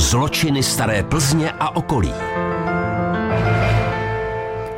Zločiny staré Plzně a okolí.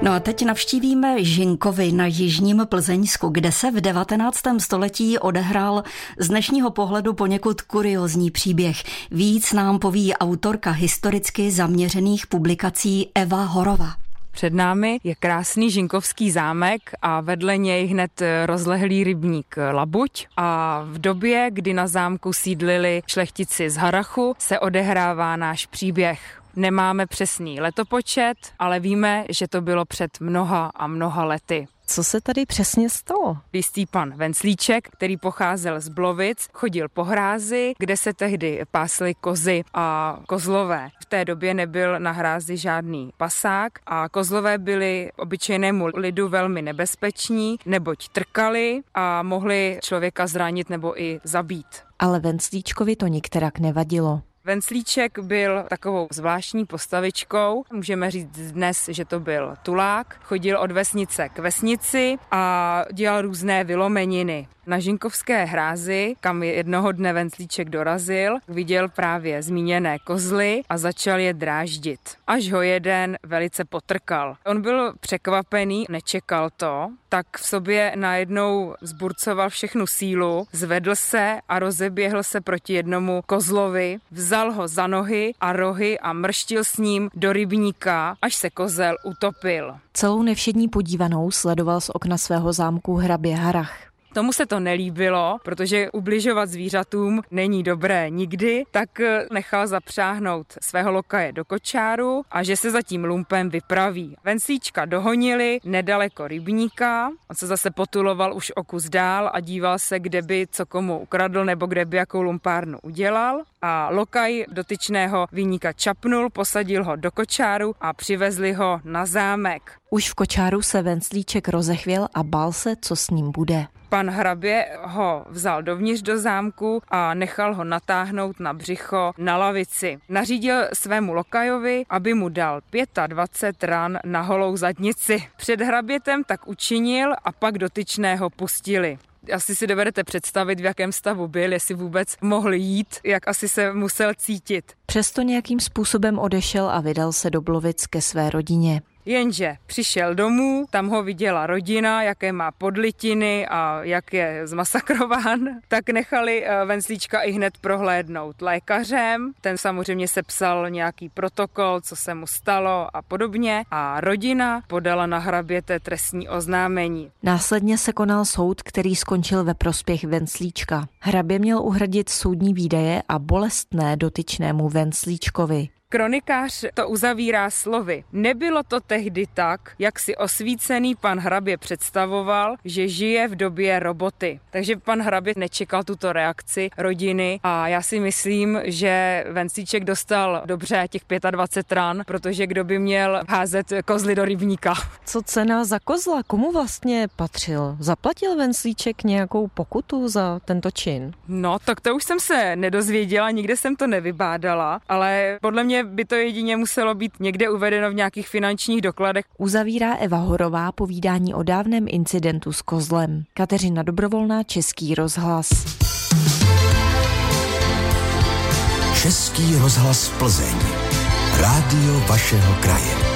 No a teď navštívíme Žinkovy na jižním Plzeňsku, kde se v 19. století odehrál z dnešního pohledu poněkud kuriózní příběh. Víc nám poví autorka historicky zaměřených publikací Eva Horová. Před námi je krásný Žinkovský zámek a vedle něj hned rozlehlý rybník Labuť. A v době, kdy na zámku sídlili šlechtici z Harachu, se odehrává náš příběh. Nemáme přesný letopočet, ale víme, že to bylo před mnoha a mnoha lety. Co se tady přesně stalo? Jistý pan Venclíček, který pocházel z Blovic, chodil po hrázi, kde se tehdy pásly kozy a kozlové. V té době nebyl na hrázi žádný pasák a kozlové byly obyčejnému lidu velmi nebezpeční, neboť trkali a mohli člověka zranit nebo i zabít. Ale Venclíčkovi to nikterak nevadilo. Venclíček byl takovou zvláštní postavičkou, můžeme říct dnes, že to byl tulák, chodil od vesnice k vesnici a dělal různé vylomeniny. Na Žinkovské hrázi, kam jednoho dne Venclíček dorazil, viděl právě zmíněné kozly a začal je dráždit, až ho jeden velice potrkal. On byl překvapený, nečekal to, tak v sobě najednou zburcoval všechnu sílu, zvedl se a rozeběhl se proti jednomu kozlovi, vzal ho za nohy a rohy a mrštil s ním do rybníka, až se kozel utopil. Celou nevšední podívanou sledoval z okna svého zámku hrabě Harach. Tomu se to nelíbilo, protože ubližovat zvířatům není dobré nikdy, tak nechal zapřáhnout svého lokaje do kočáru a že se za tím lumpem vypraví. Venclíčka dohonili nedaleko rybníka, on se zase potuloval už o kus dál a díval se, kde by co komu ukradl nebo kde by jakou lumpárnu udělal. A lokaj dotyčného viníka čapnul, posadil ho do kočáru a přivezli ho na zámek. Už v kočáru se Venclíček rozechvěl a bál se, co s ním bude. Pan hrabě ho vzal dovnitř do zámku a nechal ho natáhnout na břicho na lavici. Nařídil svému lokajovi, aby mu dal 25 ran na holou zadnici. Před hrabětem tak učinil a pak dotyčného pustili. Asi si dovedete představit, v jakém stavu byl, jestli vůbec mohl jít, jak asi se musel cítit. Přesto nějakým způsobem odešel a vydal se do Blovic ke své rodině. Jenže přišel domů, tam ho viděla rodina, jaké má podlitiny a jak je zmasakrován, tak nechali Venclíčka i hned prohlédnout lékařem. Ten samozřejmě sepsal nějaký protokol, co se mu stalo a podobně a rodina podala na hraběte trestní oznámení. Následně se konal soud, který skončil ve prospěch Venclíčka. Hrabě měl uhradit soudní výdaje a bolestné dotyčnému Venclíčkovi. Kronikář to uzavírá slovy. Nebylo to tehdy tak, jak si osvícený pan hrabě představoval, že žije v době roboty. Takže pan hrabě nečekal tuto reakci rodiny a já si myslím, že Venclíček dostal dobře těch 25 ran, protože kdo by měl házet kozly do rybníka. Co cena za kozla? Komu vlastně patřil? Zaplatil Venclíček nějakou pokutu za tento čin? No, tak to už jsem se nedozvěděla, nikde jsem to nevybádala, ale podle mě by to jedině muselo být někde uvedeno v nějakých finančních dokladech. Uzavírá Eva Horová povídání o dávném incidentu s kozlem. Kateřina Dobrovolná, Český rozhlas. Český rozhlas Plzeň. Rádio vašeho kraje.